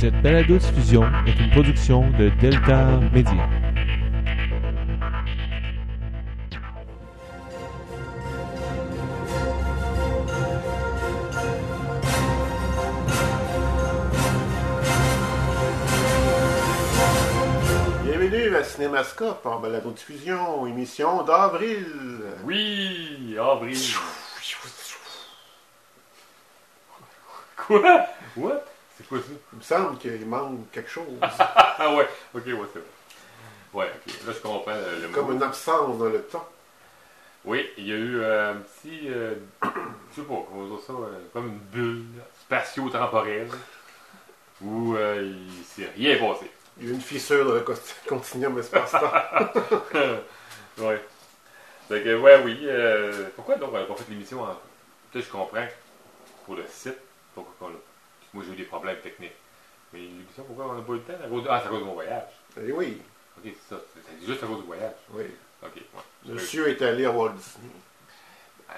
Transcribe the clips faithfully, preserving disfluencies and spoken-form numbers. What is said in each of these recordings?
Cette balado-diffusion est une production de Delta Media. Bienvenue à Cinémascope en balado-diffusion, émission d'avril. Oui, avril. Quoi? What? C'est quoi ça? Il me semble qu'il manque quelque chose. Ah ouais, ok, ouais, c'est vrai. Ouais, ok, là je comprends le mot. Comme une absence dans le temps. Oui, il y a eu euh, un petit, euh, je sais pas, on va dire ça, euh, comme une bulle spatio-temporelle où euh, il s'est rien passé. Il y a eu une fissure dans le continuum espace-temps. Ouais. Donc, euh, ouais, oui. Euh, pourquoi donc on n'a pas fait l'émission en. Peut-être je comprends pour le site. Pourquoi qu'on l'a. Moi, j'ai eu des problèmes techniques. Mais l'émission, pourquoi on n'a pas eu le temps? À cause de... Ah, c'est à cause de mon voyage. Eh oui. Ok, c'est ça. C'est juste à cause du voyage. Oui. Ok, ouais. Monsieur est allé à Walt Disney.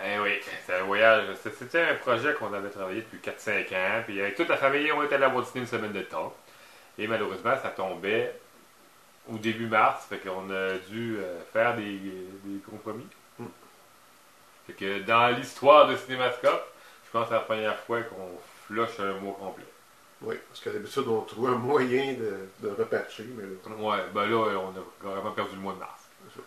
Eh oui, c'est un voyage. C'était un projet qu'on avait travaillé depuis quatre à cinq ans. Puis avec toute la famille, on est allé à Walt Disney une semaine de temps. Et malheureusement, ça tombait au début mars. Fait qu'on a dû faire des, des compromis. Mm. Fait que dans l'histoire de Cinémascope, je pense que c'est la première fois qu'on flush un mot complet. Oui, parce qu'à l'habitude, on trouve un moyen de, de repatcher. Mais là... Ouais, ben là, on a carrément perdu le mois de mars. C'est ça.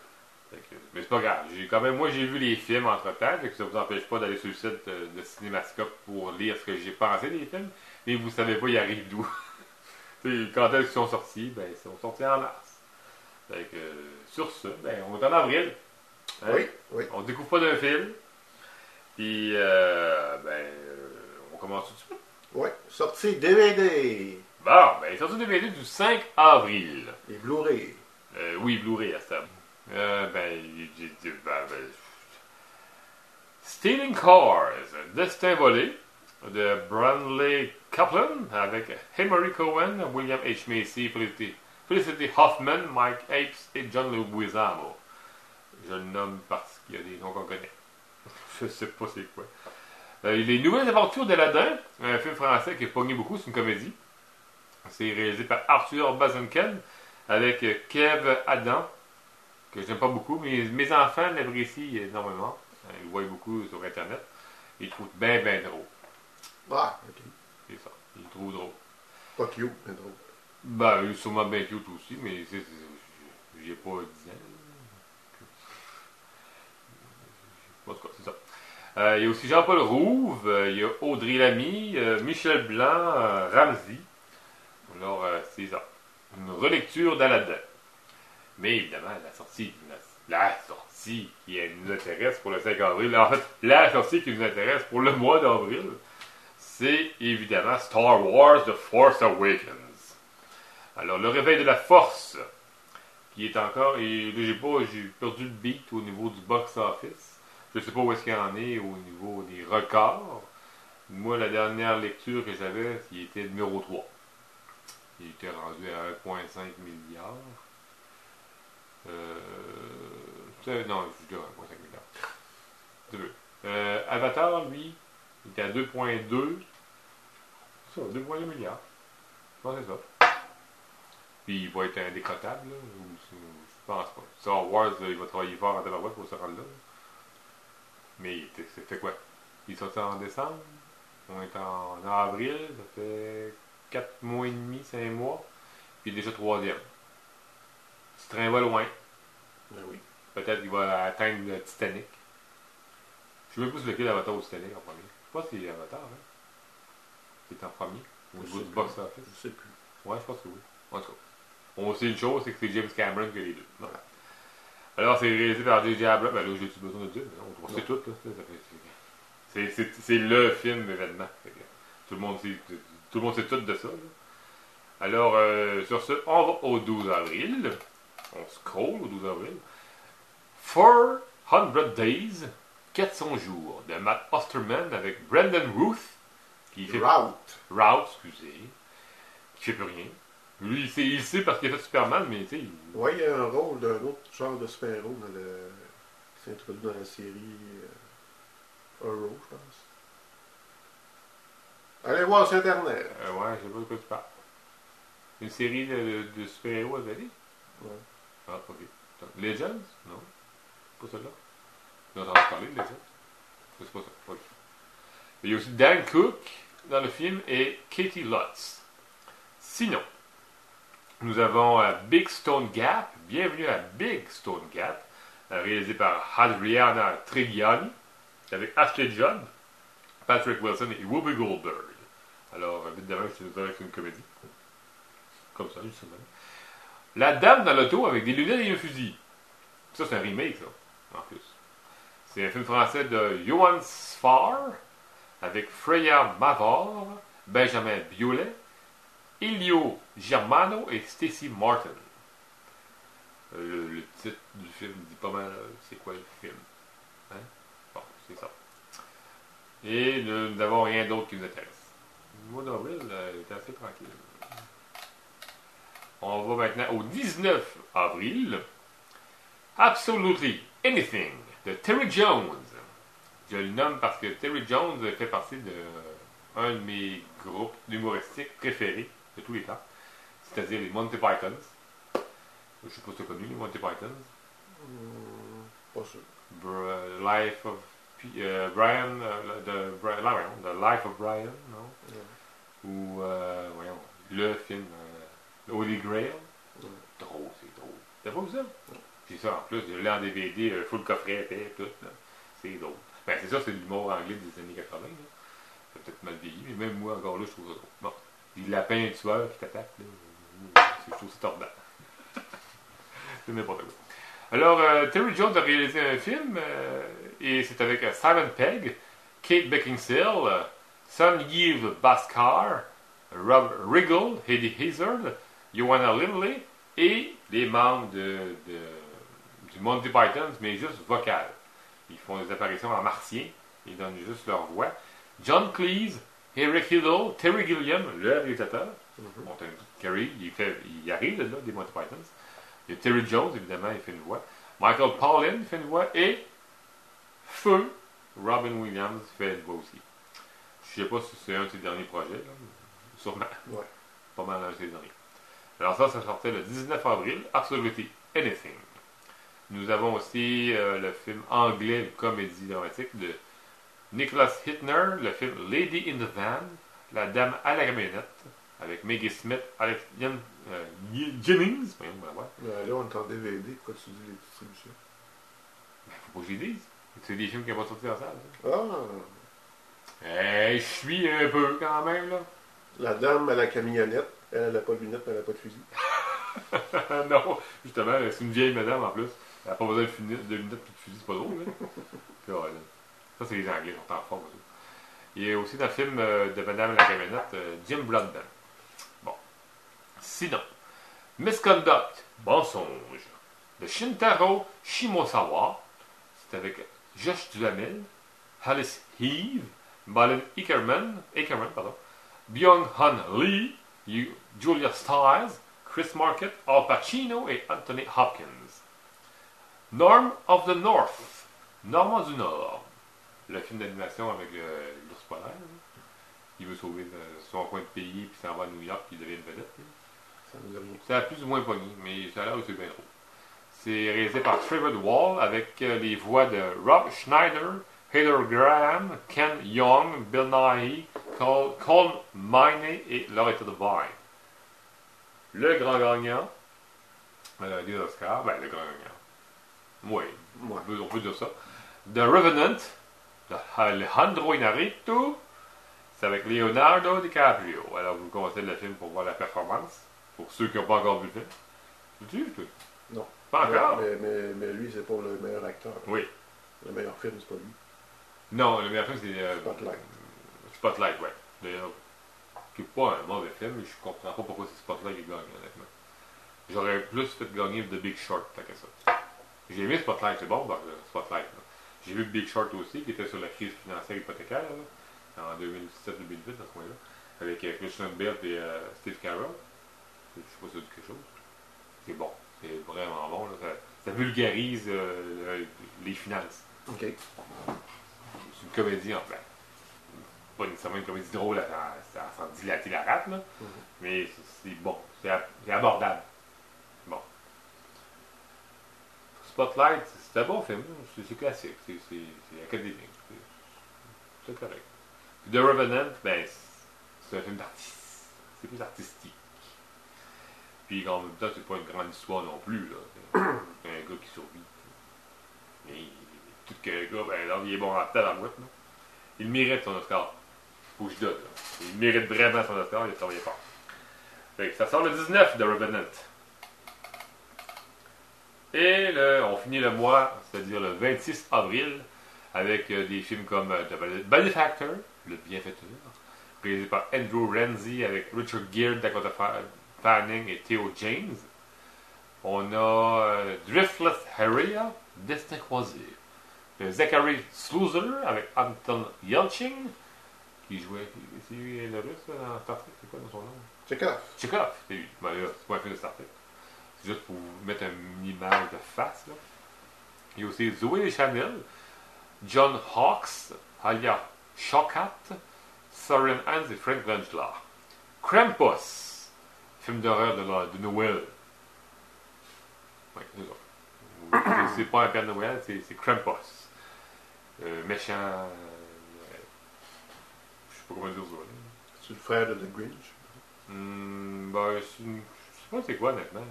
Fait que, mais c'est pas grave. J'ai, quand même, moi, j'ai vu les films entre-temps. Fait que ça ne vous empêche pas d'aller sur le site de Cinémascope pour lire ce que j'ai pensé des films. Mais vous savez pas, ils arrivent d'où. Quand elles sont sorties, ben, ils sont sortis en mars. Donc, euh, sur ce, ben, on est en avril. Hein? Oui, oui. On ne découvre pas d'un film. Puis, euh, ben, on commence tout de suite. Oui, sortie D V D. Bon, ben, sortie D V D du cinq avril. Et Blu-ray. Euh, oui, Blu-ray, à ce temps. Euh, ben, ben, ben, ben, Stealing Cars, Destin Volé, de Bradley Kaplan, avec Henry Cohen, William H. Macy, Felicity, Felicity Huffman, Mike Epps et John Leguizamo. Je le nomme parce qu'il y a des noms qu'on connaît. Je sais pas c'est quoi. Euh, Les nouvelles aventures d'Aladin, un film français qui a pogné beaucoup, c'est une comédie. C'est réalisé par Arthur Bazenken, avec Kev Adam, que j'aime pas beaucoup, mais mes enfants l'apprécient énormément. Ils le voient beaucoup sur Internet. Ils le trouvent bien, bien drôle. Ah, ok. C'est ça. Ils le trouvent drôle. Pas cute, mais drôle. Ben, ils sont sûrement bien cute aussi, mais c'est, c'est, j'ai pas dit... En tout cas, c'est ça. Euh, il y a aussi Jean-Paul Rouve, euh, il y a Audrey Lamy, euh, Michel Blanc, euh, Ramzy. Alors, euh, c'est ça. Une relecture d'Aladin. Mais évidemment, la sortie... La, la sortie qui nous intéresse pour le cinq avril. En fait, la sortie qui nous intéresse pour le mois d'avril... C'est évidemment Star Wars The Force Awakens. Alors, le réveil de la force, qui est encore... Et là, j'ai, pas, j'ai perdu le beat au niveau du box-office. Je sais pas où est-ce qu'il y en est au niveau des records. Moi, la dernière lecture que j'avais, il était numéro trois. Il était rendu à un virgule cinq milliard. Euh... Non, je dis un virgule cinq milliard. Euh, Avatar, lui... Il était à deux virgule deux. Ça, deux virgule deux milliards. Je pense que c'est ça. Puis il va être indécrottable, là. Je pense pas. Star Wars, il va travailler fort en tabarouette pour se rendre là. Mais ça fait quoi? Il est sorti en décembre. On est en avril. Ça fait quatre mois et demi, cinq mois. Puis il est déjà troisième. Ce train va loin. Ben oui. Peut-être qu'il va atteindre le Titanic. Je ne sais même pas si lequel Avatar ou Titanic en premier. Je pense que c'est Avatar, hein? Qui est en premier, au niveau du box-office. Je sais plus. Ouais, je pense que oui. En tout cas, on sait une chose, c'est que c'est James Cameron qui a les deux. Non. Alors, c'est réalisé par J J Abrams. Ben là, j'ai-tu besoin de dire? On sait tout, là. C'est, c'est, c'est le film événement. Tout le monde sait tout, le monde sait tout de ça, là. Alors, euh, sur ce, on va au douze avril. On scroll au douze avril. four hundred days. quatre cents jours de Matt Osterman avec Brandon Routh qui fait Route. Route, excusez. Qui fait plus rien. Lui, il sait, il sait parce qu'il a fait Superman, mais tu sais... Il... Oui, il y a un rôle d'un autre genre de super-héros dans le... qui s'est introduit dans la série euh... Arrow, je pense. Allez voir sur Internet. Euh, ouais, je sais pas de quoi tu parles. Une série de, de super-héros avalés? Ouais. Ah, ok. Legends? Non. Pas celle-là. On a entendu parler de Legends. C'est pas ça. Okay. Il y a aussi Dan Cook dans le film et Katie Lutz. Sinon, nous avons Big Stone Gap. Bienvenue à Big Stone Gap, réalisé par Adriana Trigiani, avec Ashley Judd, Patrick Wilson et Whoopi Goldberg. Alors, évidemment, c'est nous avec une comédie. Comme ça, justement. La Dame dans l'auto avec des lunettes et un fusil. Ça, c'est un remake, ça, en plus. C'est un film français de Johan Sfar, avec Freya Mavor, Benjamin Biolay, Elio Germano et Stacy Martin. Le, le titre du film dit pas mal c'est quoi le film. Hein? Bon, c'est ça. Et le, nous n'avons rien d'autre qui nous intéresse. Le mois d'avril est assez tranquille. On va maintenant au dix-neuf avril. Absolutely Anything de Terry Jones. Je le nomme parce que Terry Jones fait partie de euh, un de mes groupes humoristiques préférés de tous les temps, c'est-à-dire les Monty Pythons. Je ne sais pas si tu as connu les Monty Pythons. Mmh, pas sûr. Br- Life of P- euh, Brian, euh, de Brian, là, voyons, The Life of Brian, non? Mmh. Ou, euh, voyons, le film euh, Holy Grail. Mmh. Drôle, c'est drôle. T'as pas vu ça? Mmh. Puis ça, en plus, je l'ai en D V D, euh, full coffret, épais, tout, là. C'est drôle. Ben, c'est ça, c'est l'humour anglais des années quatre-vingts, là. Ça a peut-être mal vieilli, mais même moi, encore là, je trouve ça drôle. Bon, il lapin et tueur qui t'attaque, là, je trouve ça tordant. C'est n'importe quoi. Alors, euh, Terry Jones a réalisé un film, euh, et c'est avec euh, Simon Pegg, Kate Beckinsale, euh, Sanjeev Bhaskar, Rob Riggle, Hedy Hazard, Joanna Lindley, et les membres de, de, du Monty Python, mais juste vocal. Ils font des apparitions en martien, ils donnent juste leur voix. John Cleese, Eric Idle, Terry Gilliam, le réalisateur. Mm-hmm. Bon, Gary, il, fait, il arrive là, des Monty Pythons. Il y a Terry Jones, évidemment, il fait une voix. Michael Pollan fait une voix. Et Feu, Robin Williams fait une voix aussi. Je ne sais pas si c'est un de ses derniers projets. Là. Sûrement. Ouais. Pas mal un de ses derniers. Alors ça, ça sortait le dix-neuf avril. Absolutely Anything. Nous avons aussi euh, le film anglais, une comédie dramatique de Nicholas Hittner, le film Lady in the Van, La Dame à la camionnette, avec Maggie Smith, Alex Yen, euh, Jennings. Ben, ben, ouais. Là, on est en D V D, pourquoi tu dis les distributions? Ben, faut pas que j'y dise. C'est des films qui n'ont pas sorti en salle. Ah! Eh, je suis un peu quand même, là. La Dame à la camionnette, elle, elle n'a pas de lunettes, elle n'a pas de fusil. Non, justement, c'est une vieille madame en plus. Elle n'a pas besoin de, funi- de lunettes et de fusil, c'est pas drôle, hein? Là. Ça, c'est les Anglais, ils sont en forme. Il y a aussi dans le film euh, de Madame la camionnette, euh, Jim Brandon. Bon. Sinon, Misconduct, mensonge, de Shintaro Shimosawa. C'est avec Josh Duhamel, Alice Heave, Malin Ickerman, Ickerman pardon, Byung-Hun Lee, you, Julia Stiles, Chris Marquette, Al Pacino et Anthony Hopkins. Norm of the North, Norman du Nord. Le film d'animation avec euh, l'ours polaire. Hein. Il veut sauver euh, son coin de pays, puis s'en va à New York, puis il devient une vedette. Hein. Ça nous a rien. Ça a plus ou moins pogné, mais ça a l'air où c'est bien trop. C'est réalisé par Trevor Wall avec euh, les voix de Rob Schneider, Heather Graham, Ken Young, Bill Nighy, Col- Colm Miney et Loretta Devine. Le grand gagnant euh, des Oscars, ben le grand gagnant. Oui, ouais. on, on peut dire ça. The Revenant. Alejandro Inarritu, c'est avec Leonardo DiCaprio. Alors, je vous conseille le film pour voir la performance, pour ceux qui n'ont pas encore vu le film. Tu l'as vu, non. Pas encore. Mais, mais, mais lui, c'est pas le meilleur acteur. Oui. Le meilleur film, c'est pas lui. Non, le meilleur film, c'est... Euh, Spotlight. Spotlight, oui. D'ailleurs, qui n'est pas un mauvais film, mais je comprends pas pourquoi c'est Spotlight qui gagne, honnêtement. J'aurais plus fait gagner The Big Short, tant que ça. J'ai aimé Spotlight, c'est bon, ben, Spotlight, là. J'ai vu Big Short aussi, qui était sur la crise financière hypothécaire, là, en deux mille dix-sept deux mille huit, dans ce coin-là, avec euh, Christian Bale et euh, Steve Carell. Je sais pas si ça dit quelque chose. C'est bon, c'est vraiment bon. Là. Ça, ça vulgarise euh, les finances. OK. C'est une comédie en fait. pas nécessairement une comédie drôle à, à, à s'en dilater la rate, là. Mm-hmm. Mais c'est bon, c'est, c'est abordable. Bon. Spotlight, c'est un bon film, c'est, c'est classique, c'est, c'est, c'est académique, c'est, c'est correct. Puis The Revenant, ben, c'est un film d'artiste, c'est plus artistique. Puis en même temps, c'est pas une grande histoire non plus, là. C'est un gars qui survit. Mais tout que le gars, ben, alors, il est bon à la boîte, non? Il mérite son Oscar. Faut que je donne, là. Il mérite vraiment son Oscar, il a travaillé fort. Fait que ça sort le dix-neuf, The Revenant. Et le, on finit le mois, c'est-à-dire le vingt-six avril, avec euh, des films comme euh, The Benefactor, Le Bienfaiteur, réalisé par Andrew Ramsey avec Richard Gere, Dakota Fanning et Theo James. On a euh, Driftless Area, Destin Croisé, de Zachary Sluzer avec Anton Yelchin, qui jouait, c'est lui le russe dans Star Trek, c'est quoi dans son nom? Chekhov. Chekhov, c'est lui. Ben, là, c'est pas un film de Star Trek. C'est juste pour vous mettre une image de face, là. Il y a aussi Zoé Deschanel, John Hawkes, alias Shawkat, Soren Hans et Frank Langella. Krampus, film d'horreur de, la, de Noël. Oui, nous autres. C'est, c'est pas un Père Noël, c'est, c'est Krampus. Euh, méchant. Euh, je sais pas comment dire ça. C'est le frère de The Grinch. Mmh, ben, je sais pas c'est quoi, honnêtement.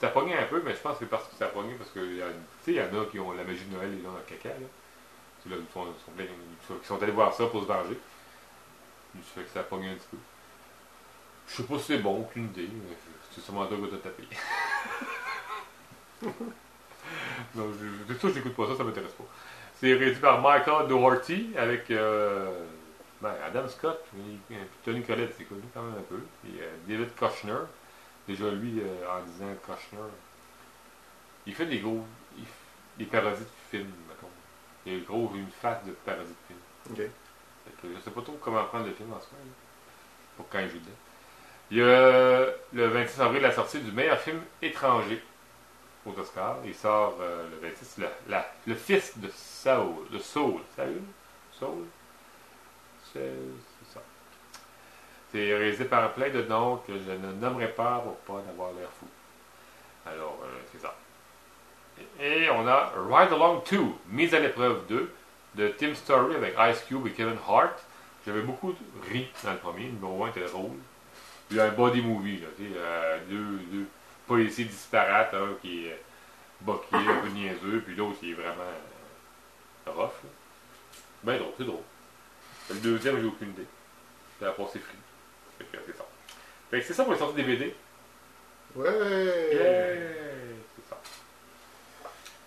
Ça pognait un peu, mais je pense que c'est parce que ça pognait, parce que tu sais, il y en a qui ont la magie de Noël et dans le caca, là. Ils sont, sont, sont, sont, sont allés voir ça pour se venger. Ça fait que ça pognait un petit peu. Je sais pas si c'est bon, aucune idée. C'est sûrement toi qui vas te taper. Non, je, c'est sûr que je n'écoute pas ça, ça m'intéresse pas. C'est réalisé par Michael Dougherty avec euh, ben Adam Scott, et, et Tony Collette, c'est connu quand même un peu. Et euh, David Koechner, déjà lui, euh, en disant Koechner, il fait des gros, il, des parodies de films, mettons. Il a gros, une face de parodie de films. Ok. Fait que je sais pas trop comment prendre le film en ce moment, là, pour quand il joue dedans. Il y a le vingt-six avril la sortie du meilleur film étranger. Aux Oscars, il sort euh, le vingt-six, la, la, le fils de Saul, de Saul, Saul, Saul, c'est, c'est ça. C'est réalisé par plein de noms que je ne nommerai pas pour pas avoir l'air fou. Alors, euh, c'est ça. Et, et on a Ride Along deux, Mise à l'épreuve deux, de Tim Story avec Ice Cube et Kevin Hart. J'avais beaucoup ri dans le premier, le numéro un était drôle. Puis un body movie, là, tu sais, euh, deux, deux. Policier disparate, hein, qui est boqué, un peu niaiseux, puis l'autre qui est vraiment euh, rough. Là. Ben drôle, c'est drôle. Le deuxième, j'ai aucune idée. C'est à part c'est free. Fait que c'est ça. Fait que c'est ça pour les sorties D V D. Ouais! Yeah. C'est ça.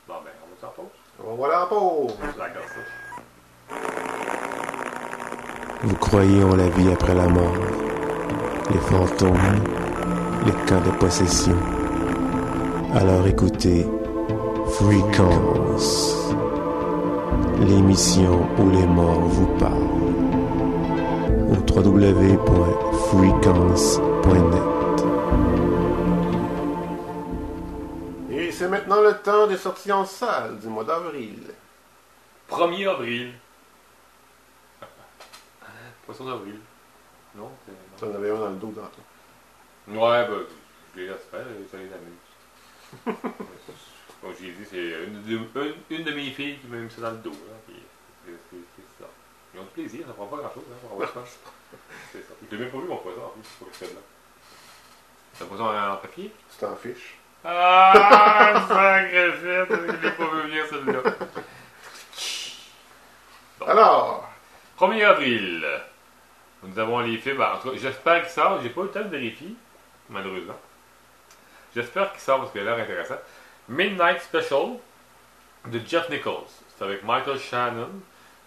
Bon ben, on va-tu en pause? On va aller en pause! D'accord, ça. Vous croyez en la vie après la mort? Les fantômes? Les cas de possession. Alors écoutez Frequence, l'émission où les morts vous parlent, au double-vé double-vé double-vé point frequence point net. Et c'est maintenant le temps des sorties en salle du mois d'avril. premier avril. Poisson d'avril. Non, c'est... T'en avais un dans le dos tantôt. Ouais, ben, je les laisse faire, ça les amuse. Comme j'ai dit, c'est une de, une, une de mes filles qui m'a mis ça dans le dos. Hein, puis c'est, c'est, c'est ça. Ils ont du plaisir, ça prend pas grand-chose. Hein, pour avoir c'est ça. Je l'ai même pas vu mon poison en plus, pour celle-là. C'est un poison en papier? Tu t'en fiches. Ah, sacré chèque, je l'ai pas vu venir celui-là. Donc, alors, premier avril, nous avons les films. En tout cas, j'espère qu'ils sortent. J'ai pas eu le temps de vérifier. Malheureusement. J'espère qu'il sort parce qu'il a l'air intéressant. Midnight Special de Jeff Nichols. C'est avec Michael Shannon,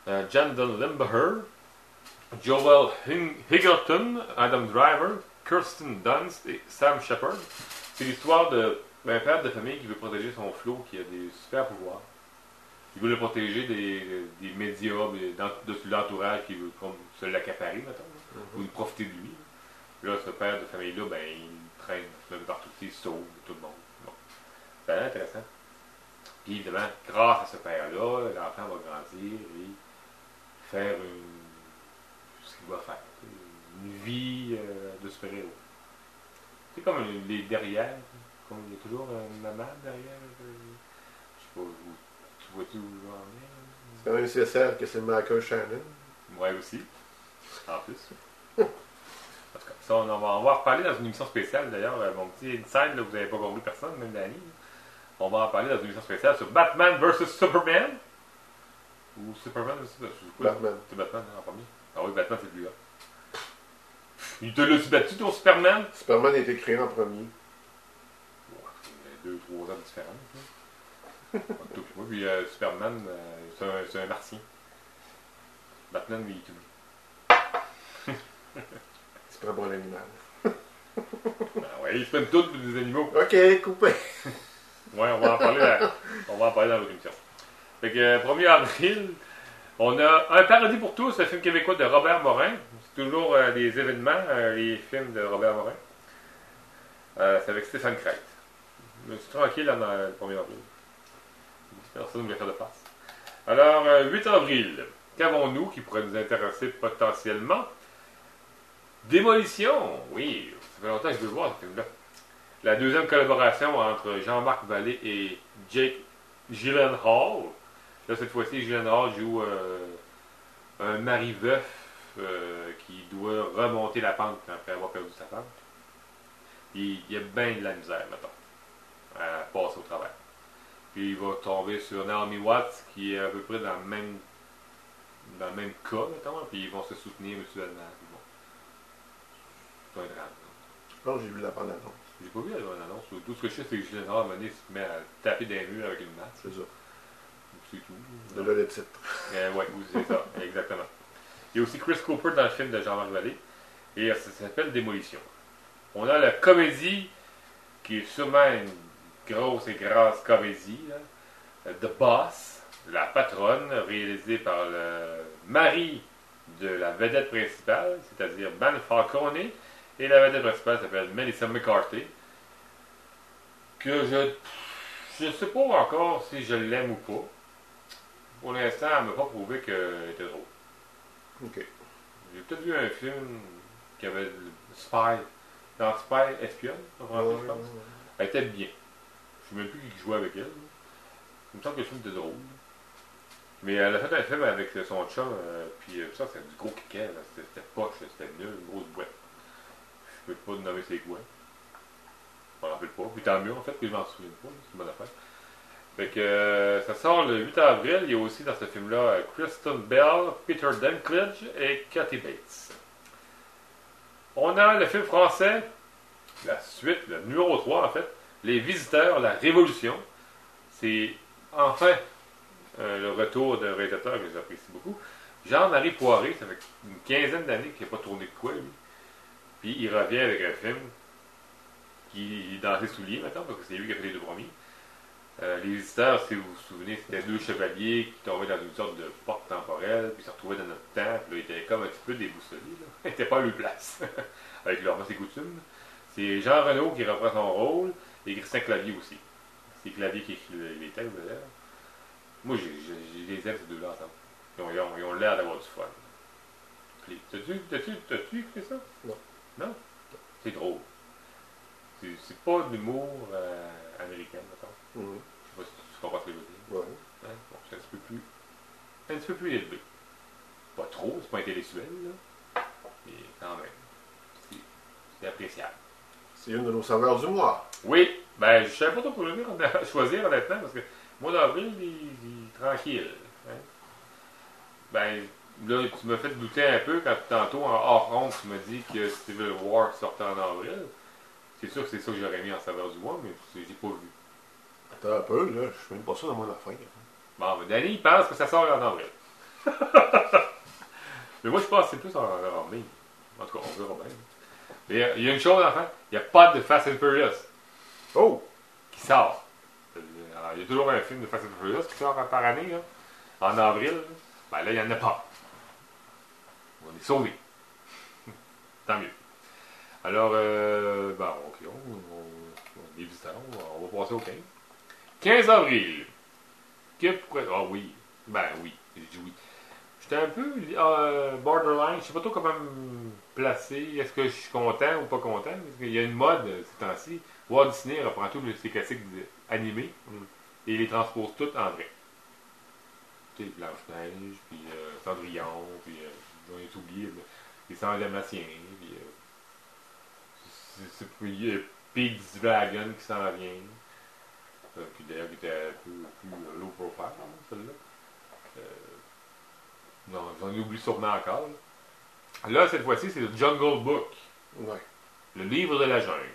euh, Jandon Limbaugher, Joel Higginton, Adam Driver, Kirsten Dunst et Sam Shepard. C'est l'histoire d'un ben, père de famille qui veut protéger son flot qui a des super pouvoirs. Il veut le protéger des, des médias, de, de, de l'entourage qui veut comme, se l'accaparer, mettons, là, mm-hmm. ou de profiter de lui. Là, ce père de famille-là, ben, il traîne même partout, il sauve tout le monde. Bon. C'est bien intéressant. Puis évidemment, grâce à ce père-là, l'enfant va grandir et faire une qu'il va faire. Une vie euh, de super-héros. C'est comme les derrières, comme il y a toujours une maman derrière. Euh, je sais pas, vous, tu vois-tu où j'en ai? C'est quand même nécessaire que c'est Michael Shannon. Ouais aussi, en plus. En tout cas, ça, on, en va, on va en reparler dans une émission spéciale, d'ailleurs, mon petit inside, là, vous n'avez pas compris personne, même Dani. On va en parler dans une émission spéciale sur Batman versus Superman. Ou Superman aussi, je sais pas. Batman. C'est Batman en premier. Ah oui, Batman, c'est plus là. Il te l'a battu ton Superman? Superman a été créé en premier. Bon, il y a deux ou trois ans de différence. Hein. Moi, puis euh, Superman, euh, c'est un, un martien. Batman, lui, il est tout. C'est pas un bon animal. Ben ouais, il se prennent tous des animaux. Ok, coupé. Ouais, on va en parler, à, on va en parler dans l'autre émission. Fait que premier avril, on a un paradis pour tous, le film québécois de Robert Morin. C'est toujours euh, des événements, euh, les films de Robert Morin. Euh, c'est avec Stéphane Crête. Je suis tranquille dans euh, le premier avril. Personne ne voulait faire de face. Alors, euh, huit avril, qu'avons-nous qui pourrait nous intéresser potentiellement? Démolition! Oui, ça fait longtemps que je veux voir ce film-là. La deuxième collaboration entre Jean-Marc Vallée et Jake Gyllenhaal. Là, cette fois-ci, Gyllenhaal joue euh, un mari-veuf euh, qui doit remonter la pente après avoir perdu sa femme. Il, il a bien de la misère, mettons, à passer au travers. Puis il va tomber sur Naomi Watts, qui est à peu près dans le même, dans le même cas, mettons, puis ils vont se soutenir mutuellement. C'est pas un drame. Non, j'ai vu la bande annonce. J'ai pas vu la bande annonce. Tout ce que je sais, c'est que Gilles Nord Monet se met à taper dans les murs avec une masse. C'est ça. C'est tout. De là le titre. Euh, oui, c'est ça, exactement. Il y a aussi Chris Cooper dans le film de Jean-Marc Vallée. Et ça s'appelle Démolition. On a la comédie, qui est sûrement une grosse et grasse comédie, là. The Boss, La Patronne, réalisée par le mari de la vedette principale, c'est-à-dire Ben Falcone. Et la vedette principale s'appelle Melissa McCarthy, que je je sais pas encore si je l'aime ou pas. Pour l'instant, elle m'a pas prouvé qu'elle était drôle. Ok. J'ai peut-être vu un film qui avait Spy, dans Spy, espionne, en français, je pense. Elle était bien. Je ne sais même plus qui jouait avec elle. Il me semble que le film était drôle. Mais elle a fait un film avec son chat, euh, puis ça, c'est du gros kick-ass, c'était poche, c'était nul, une grosse boîte. Je peux pas nommer c'est quoi. On n'en fait pas. Puis tant mieux en fait, que je m'en souviens pas. C'est une bonne affaire. Fait que euh, ça sort le huit avril. Il y a aussi dans ce film-là Kristen Bell, Peter Dinklage et Kathy Bates. On a le film français, la suite, le numéro trois en fait, Les Visiteurs, la Révolution. C'est enfin euh, le retour d'un réalisateur que j'apprécie beaucoup. Jean-Marie Poiré, ça fait une quinzaine d'années qu'il n'a pas tourné de quoi lui. Puis il revient avec un film qui est dans ses souliers maintenant, parce que c'est lui qui a fait les deux premiers. Euh, les visiteurs, si vous vous souvenez, c'était deux chevaliers qui tombaient dans une sorte de porte temporelle, puis se retrouvaient dans notre temps, puis là, ils étaient comme un petit peu déboussolés, là. Ils n'étaient pas à leur place, avec leurs masses et coutumes. C'est Jean Reno qui reprend son rôle, et Christian Clavier aussi. C'est Clavier qui écrit les textes, d'ailleurs. Moi, je, je, je les aime, ces deux-là, ensemble. Ils ont, ils ont l'air d'avoir du fun. T'as-tu, t'as-tu, t'as-tu écrit ça? Non. Non? C'est drôle. C'est, c'est pas de l'humour euh, américain, mettons. Mm-hmm. Je sais pas si tu comprends ce que je veux dire. Ouais. Hein? Bon, c'est un petit peu plus. un petit peu plus élevé. Pas trop, c'est pas intellectuel, là. Mais quand même. C'est, c'est appréciable. C'est une de nos saveurs du mois. Oui. Ben, je savais pas trop pour le choisir honnêtement, parce que le mois d'avril, il, il est tranquille. Hein? Ben. Là, tu m'as fait douter un peu quand tantôt, en hors-ronde, tu m'as dit que Civil War sortait en avril. C'est sûr que c'est ça que j'aurais mis en saveur du mois, mais j'ai pas vu. Attends un peu, là. Je suis même pas sûr de moi de la fin. Bon, mais Danny, il pense que ça sort en avril. Mais moi, je pense que c'est plus en, en mai. En tout cas, on verra bien. Mais il y a une chose, enfin. Il n'y a pas de Fast and Furious. Oh! Qui sort. Alors, il y a toujours un film de Fast and Furious qui sort par année, là. En avril. Ben là, il n'y en a pas. On est sauvés. Tant mieux. Alors, euh, ben, ok, on, on, on est visiteurs, on va passer au quinze. quinze avril. Que pourrait... Ah oui. Ben oui, je dis oui. Je J'étais un peu euh, borderline, je sais pas trop comment me placer. Est-ce que je suis content ou pas content? Parce qu'il y a une mode ces temps-ci. Walt Disney reprend tous ses classiques animés et les transpose tous en vrai. Tu sais, Blanche-Neige, puis euh, Cendrillon, puis euh, j'en ai oublié, là, les Cendrillamassiens, puis euh, c'est puis euh, Pig Dragon qui s'en vient. Euh, puis d'ailleurs, qui était un peu plus low profile, hein, celle-là. Euh, Non, j'en oublie sûrement encore. Là, là cette fois-ci, c'est le Jungle Book. Ouais. Le livre de la jungle.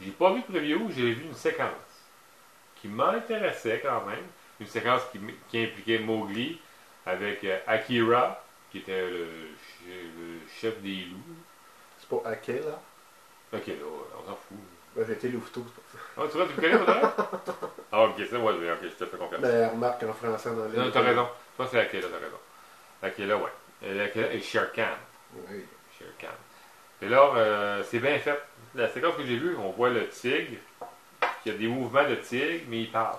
J'ai pas vu de preview, j'ai vu une séquence qui m'intéressait quand même. Une séquence qui, qui impliquait Mowgli avec euh, Akira, qui était le, le chef des loups. C'est pas Akela? Ok, là, on s'en fout. Ben, j'étais louveteau, c'est pas ça. Ah, tu vois, tu me connais, Audrey? Ah, ok, ça, moi, ouais, ok, je te fais confiance. Ben, remarque en français dans les. Non, t'as raison. Toi, c'est Akela, t'as raison. L'Akela, ouais. L'Akela et Shere Khan. Oui. Shere Khan. Et là, euh, c'est bien fait. La séquence que j'ai vue, on voit le tigre, qu'il y a des mouvements de tigre, mais il parle.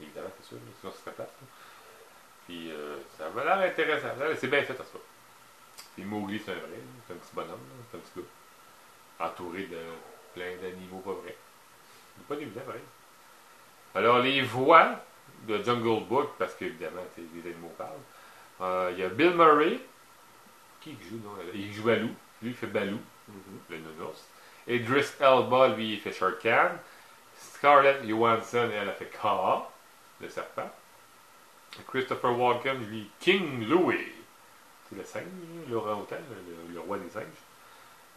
Évidemment, c'est sûr, sinon c'est pas plate. Puis, euh, ça m'a l'air intéressant. C'est bien fait, en tout cas. Puis Mowgli, c'est un vrai, c'est un petit bonhomme, c'est un petit gars. Entouré de plein d'animaux pas vrais. C'est pas évident, pareil. Alors, les voix de Jungle Book, parce qu'évidemment, les animaux parlent. Euh, il y a Bill Murray, qui joue, non? Il joue Baloo. Lui, il fait Baloo, mm-hmm. le nounours. Idris Elba, lui, il fait Shere Khan. Scarlett Johansson, elle, a fait Kaa, le serpent. Christopher Walken, lui, King Louis. C'est le singe, l'orang-outan, le, le roi des singes.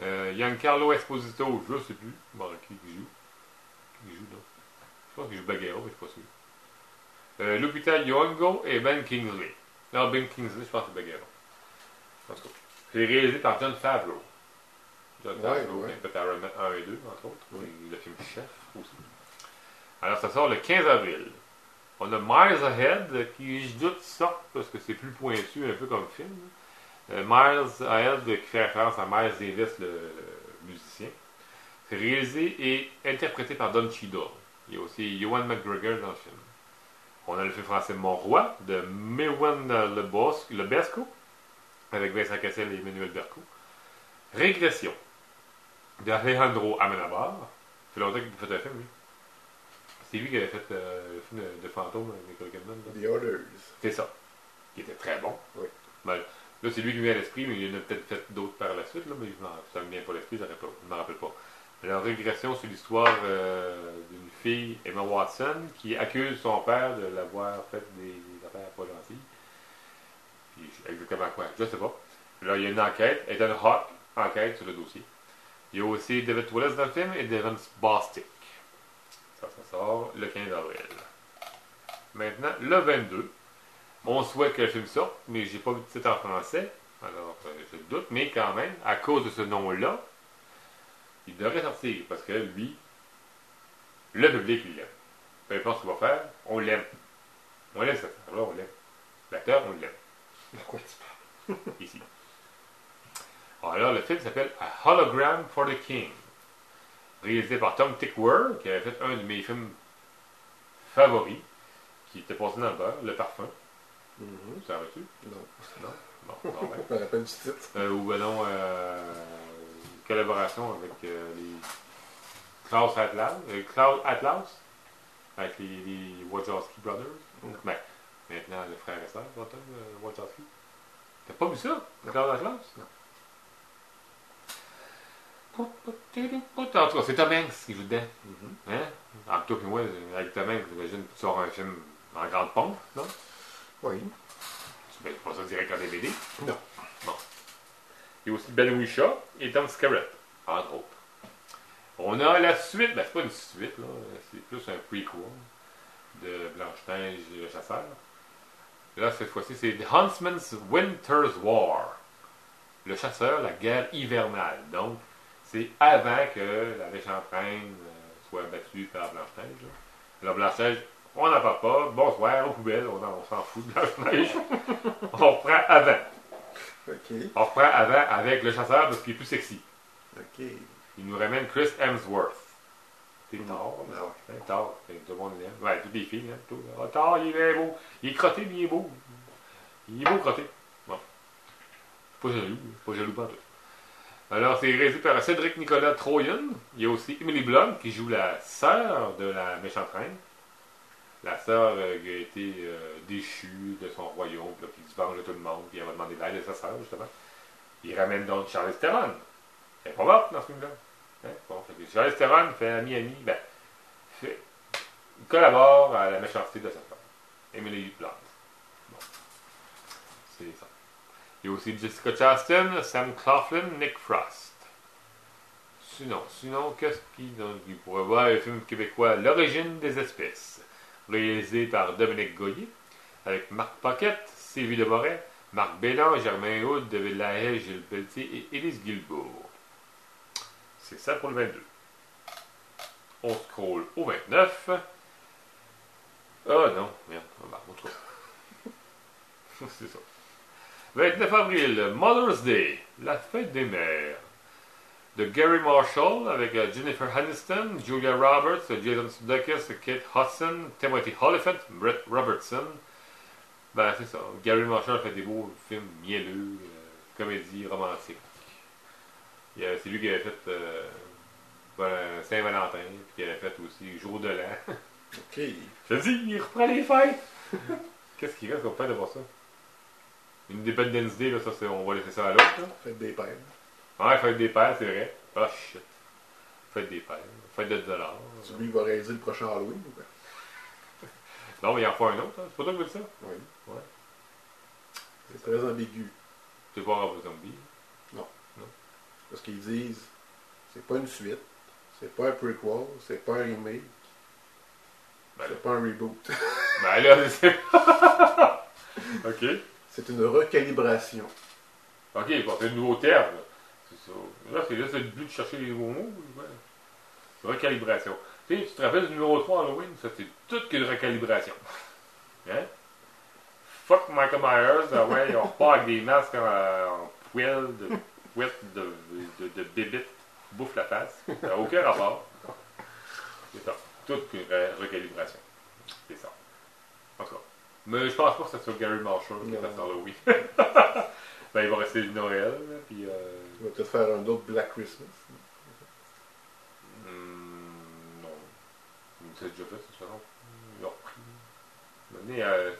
Euh, Giancarlo Esposito, je ne sais plus, bon, qui joue. Qui joue, non? Je pense qu'il joue Bagheera, mais je ne suis pas sûr. Euh, Lupita Nyong'o et Ben Kingsley. Non, Ben Kingsley, je pense que c'est Baguero. En tout cas, c'est réalisé par John Favreau. John ouais, Favreau, qui a fait Iron Man un et deux, entre autres. Oui. Le film Chef aussi. Alors, ça sort le quinze avril. On a Miles Ahead, qui, je doute, sort, parce que c'est plus pointu, un peu comme film. Euh, Miles Ahead, qui fait référence à Miles Davis, le, le musicien. C'est réalisé et interprété par Don Cheadle. Il y a aussi Ewan McGregor dans le film. On a le film français Montroi de Mewen Lebesco avec Vincent Cassel et Emmanuel Berco. Régression de Alejandro Amenabar. Ça fait longtemps qu'il a fait un film, lui. C'est lui qui avait fait euh, le film de, de fantôme avec Nicole Kidman. The Others. C'est ça. Qui était très bon. Oui. Ben, là, c'est lui qui vient à l'esprit, mais il en a peut-être fait d'autres par la suite, là, mais ça ne me vient pas à l'esprit, je ne m'en rappelle pas. Alors, régression sur l'histoire euh, d'une fille, Emma Watson, qui accuse son père de l'avoir fait des, des affaires pas gentilles. Puis, exactement quoi, je sais pas. Là, il y a une enquête, Ethan Hawke, enquête sur le dossier. Il y a aussi David Wallace dans le film et Devin Bostick. Ça, ça sort le quinze avril. Maintenant, le vingt-deux. On souhaite que le film sorte, mais j'ai pas vu de titre en français. Alors, euh, je doute, mais quand même, à cause de ce nom-là, il devrait sortir, parce que lui, le public, il l'aime. Peu importe ce qu'il va faire, on l'aime. On l'aime, cette affaire-là, on l'aime. L'acteur, on l'aime. De quoi tu parles? Ici. Alors, le film s'appelle A Hologram for the King, réalisé par Tom Tykwer, qui avait fait un de mes films favoris, qui était passé dans le beurre, Le Parfum. Mm-hmm. Ça va-tu? Non. Non? Bon, non, ben. Je me rappelle du titre. Euh, ou ben non... Euh... collaboration avec euh, les Klaus Atlas, euh, Klaus Atlas, avec les, les Wachowski Brothers. Mm. Ben, maintenant, le frère et sœur, Anton euh, Wachowski. T'as pas vu ça, le Klaus Atlas? Non. En tout cas, c'est Tom Hanks qui joue dedans. Mm-hmm. Hein? En tout cas, moi, avec Tom Hanks, j'imagine que tu sors un film en grande pompe, non? Oui. Tu mets pas ça direct en D V D? Non. Bon. Il y a aussi Ben Whishaw et Tom Skerritt, entre autres. On a la suite, ben c'est pas une suite, là, c'est plus un prequel de Blanche-Neige et le chasseur. Là, cette fois-ci, c'est The Huntsman's Winter's War. Le chasseur, la guerre hivernale. Donc, c'est avant que la Méchante Reine soit battue par Blanche-Neige. Alors, Blanche-Neige, on n'en parle pas. Bonsoir, aux poubelles, on, on s'en fout de Blanche-Neige. On prend avant. Okay. On reprend avant avec le chasseur parce qu'il est plus sexy. Okay. Il nous ramène Chris Hemsworth. C'est tard, c'est tard. Tout le monde l'aime. Ouais, toutes les filles, hein, tout. Ah, tard, il est beau. Il est crotté, mais il est beau. niveau crotté. Bon. Pas jaloux, pas jaloux pas tout. Alors, c'est réalisé par Cédric Nicolas Troyen. Il y a aussi Emily Blunt qui joue la sœur de la méchante reine. La sœur euh, qui a été euh, déchue de son royaume, puis qui se venge de tout le monde, puis elle va demander l'aide de sa sœur, justement. Il ramène donc Charlize Theron. Elle est pas morte dans ce film-là. Hein? Bon, Charlize Theron fait ami-ami, ben, fait, collabore à la méchanceté de sa femme. Emily Blunt. Bon. C'est ça. Il y a aussi Jessica Chastain, Sam Claflin, Nick Frost. Sinon, sinon, qu'est-ce qu'il pourrait voir le film québécois L'origine des espèces, réalisé par Dominique Goyer, avec Marc Paquette, Sylvie Demoret, Marc Bélan, Germain Houd, David Lahaye, Gilles Pelletier et Élise Guilbourg. C'est ça pour le vingt-deux. On scroll au vingt-neuf. Ah oh non, merde, on va on trouve. C'est ça. vingt-neuf avril, Mother's Day, la fête des mères. De Gary Marshall avec Jennifer Aniston, Julia Roberts, Jason Sudeikis, Kate Hudson, Timothy Oliphant, Brett Robertson. Ben c'est ça, Gary Marshall fait des beaux films mielleux, euh, comédie romantique. C'est lui qui avait fait euh, ben, Saint-Valentin, puis qui avait fait aussi Jour de l'An. Ok. Je te dis, il reprend les fêtes. Qu'est-ce qu'il reste qu'on fait devant ça? Une Independence Day, là, ça, c'est, on va laisser ça à l'autre. Faites des pères. Ouais, faites des pères, c'est vrai. Oh shit. Faites des pères. Faites de dollars. Tu lui, il va réaliser le prochain Halloween ou quoi? Non, mais il en faut un autre. Hein. C'est pas toi qui veux ça? Oui. Ouais. C'est très ambigu. Tu pas avoir vos zombies? Non. Non. Parce qu'ils disent, c'est pas une suite, c'est pas un prequel, c'est pas un remake, ben c'est là. Pas un reboot. Ben là, c'est pas... OK. C'est une recalibration. OK, bon, c'est un nouveau terme. C'est ça. Là, c'est juste le but de chercher les nouveaux mots. Ouais. Recalibration. Tu sais, tu te rappelles du numéro trois Halloween? Ça, c'est toute qu'une recalibration. Hein? Fuck Michael Myers. Ah ouais, on repart avec des masques en, en poêle, de pouettes, de, de, de, de bébites, bouffe la face. Ça n'a aucun rapport. C'est ça. Toute qu'une recalibration. C'est ça. En tout cas. Mais je pense pas que ça soit Gary Marshall qui va faire Halloween. Ben il va rester Noël, puis... Euh... Il va peut-être faire un autre Black Christmas. Mmh, non. C'est déjà fait, c'est ça. Ils ont repris. Euh,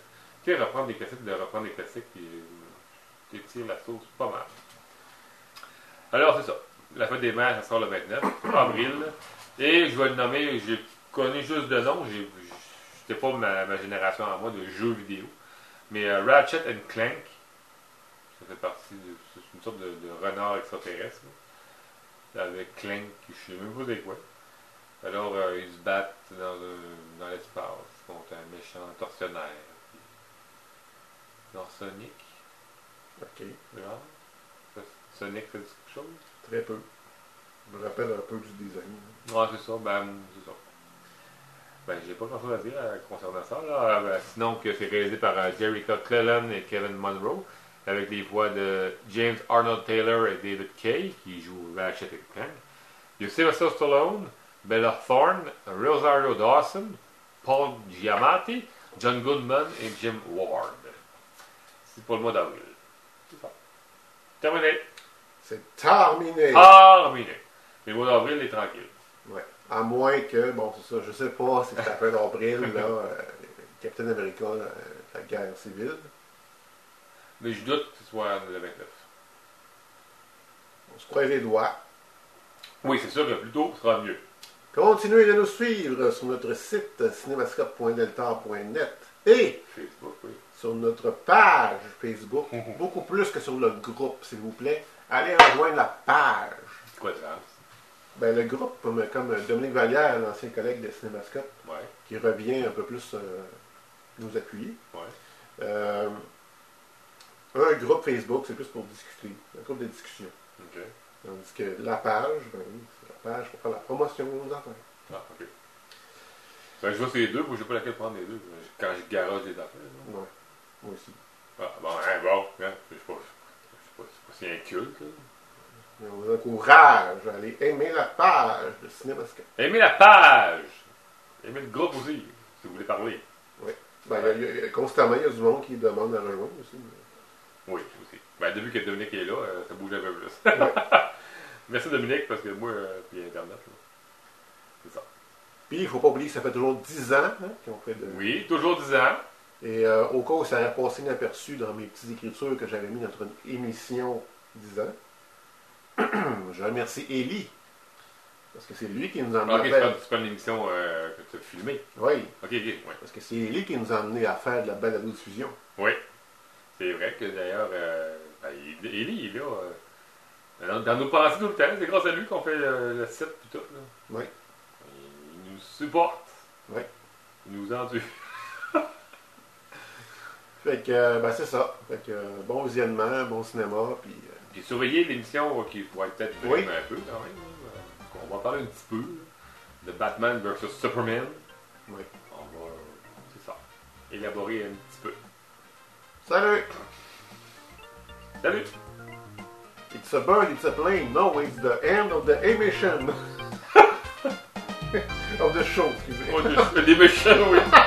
tu sais, reprendre des classiques, de reprendre des classiques, puis euh, t'étirer la sauce pas mal. Alors, c'est ça. La fête des mères, ça sort le vingt-neuf avril. Et je vais le nommer, je connais juste de nom, j'ai... C'était pas ma, ma génération à moi de jeux vidéo. Mais euh, Ratchet and Clank, ça fait partie de. C'est une sorte de, de renard extraterrestre. Là, avec Clank, je sais même pas c'est quoi. Alors euh, ils se battent dans, un, dans l'espace contre un méchant tortionnaire. Dans Sonic. Ok. Genre. Sonic fait quelque chose? Très peu. Je me rappelle un peu du design. Ah c'est ça, ben c'est ça. Ben, j'ai pas grand-chose à dire euh, concernant ça, là. Euh, ben, sinon, que c'est réalisé par euh, Jerrica Clellan et Kevin Monroe, avec les voix de James Arnold Taylor et David Kaye, qui jouent Ratchet and Clank. Il y a Sylvester Stallone, Bella Thorne, Rosario Dawson, Paul Giamatti, John Goodman et Jim Ward. C'est pour le mois d'avril. C'est ça. Terminé. C'est terminé. Terminé. Mais le mois d'avril est tranquille. Ouais. À moins que, bon, c'est ça, je sais pas si c'est la fin d'avril, là, euh, Captain America, euh, la guerre civile. Mais je doute que ce soit le vingt-neuf. On se croise les doigts. Oui, c'est sûr que plus tôt, ce sera mieux. Continuez de nous suivre sur notre site cinémascope point delta point net et Facebook, oui. Sur notre page Facebook, beaucoup plus que sur le groupe, s'il vous plaît. Allez rejoindre la page. C'est quoi ça? Ben, le groupe, comme, comme Dominique Vallière, l'ancien collègue de Cinémascope, ouais. Qui revient un peu plus euh, nous appuyer. Ouais. Euh, un groupe Facebook, c'est plus pour discuter, un groupe de discussion. Okay. Tandis que la page, ben, c'est la page pour faire la promotion des affaires. Ah, ok. Ben, je vois ces deux, moi je ne sais pas laquelle prendre les deux. Quand je garage les affaires. Là. Ouais, moi aussi. Ah, bon, hein, bon, hein, je ne sais pas, je sais pas, c'est pas si inculte, là. Je vous encourage à aller aimer la page de Cinémascope. Aimez la page! Aimez le groupe aussi, si vous voulez parler. Oui. Ben, ouais. y a, y a, constamment, il y a du monde qui demande à rejoindre aussi. Mais... Oui, aussi. Ben, depuis que Dominique est là, euh, ça bouge un peu plus. Ouais. Merci Dominique, parce que moi, euh, puis Internet, c'est ça. Puis, il ne faut pas oublier que ça fait toujours dix ans hein, qu'ils ont fait de... Oui, toujours dix ans. Et euh, au cas où ça a passé inaperçu dans mes petites écritures que j'avais mis dans notre émission dix ans, je remercie Élie. Parce que c'est lui qui nous a amené okay, à faire... Ok, c'est pas une émission euh, que tu as filmée. Oui. Ok, ok, ouais. Parce que c'est Élie qui nous a amené à faire de la balado-diffusion. Oui. C'est vrai que d'ailleurs, euh, ben, Élie, il est là... Euh... Dans, dans nos pensées tout le temps, c'est grâce à lui qu'on fait le, le site et tout. Là. Oui. Il nous supporte. Oui. Il nous endure. Fait que, ben c'est ça. Fait que, bon visionnement, bon cinéma. Puis, euh... puis surveiller l'émission qui pourrait peut-être oui. un peu quand même. On va parler un petit peu là, de Batman versus Superman. Oui. On va, c'est ça, élaborer un petit peu. Salut! Salut! It's a bird, it's a plane. No, it's the end of the emission. Of the show, excusez-moi. Oh, the, the emission, oui.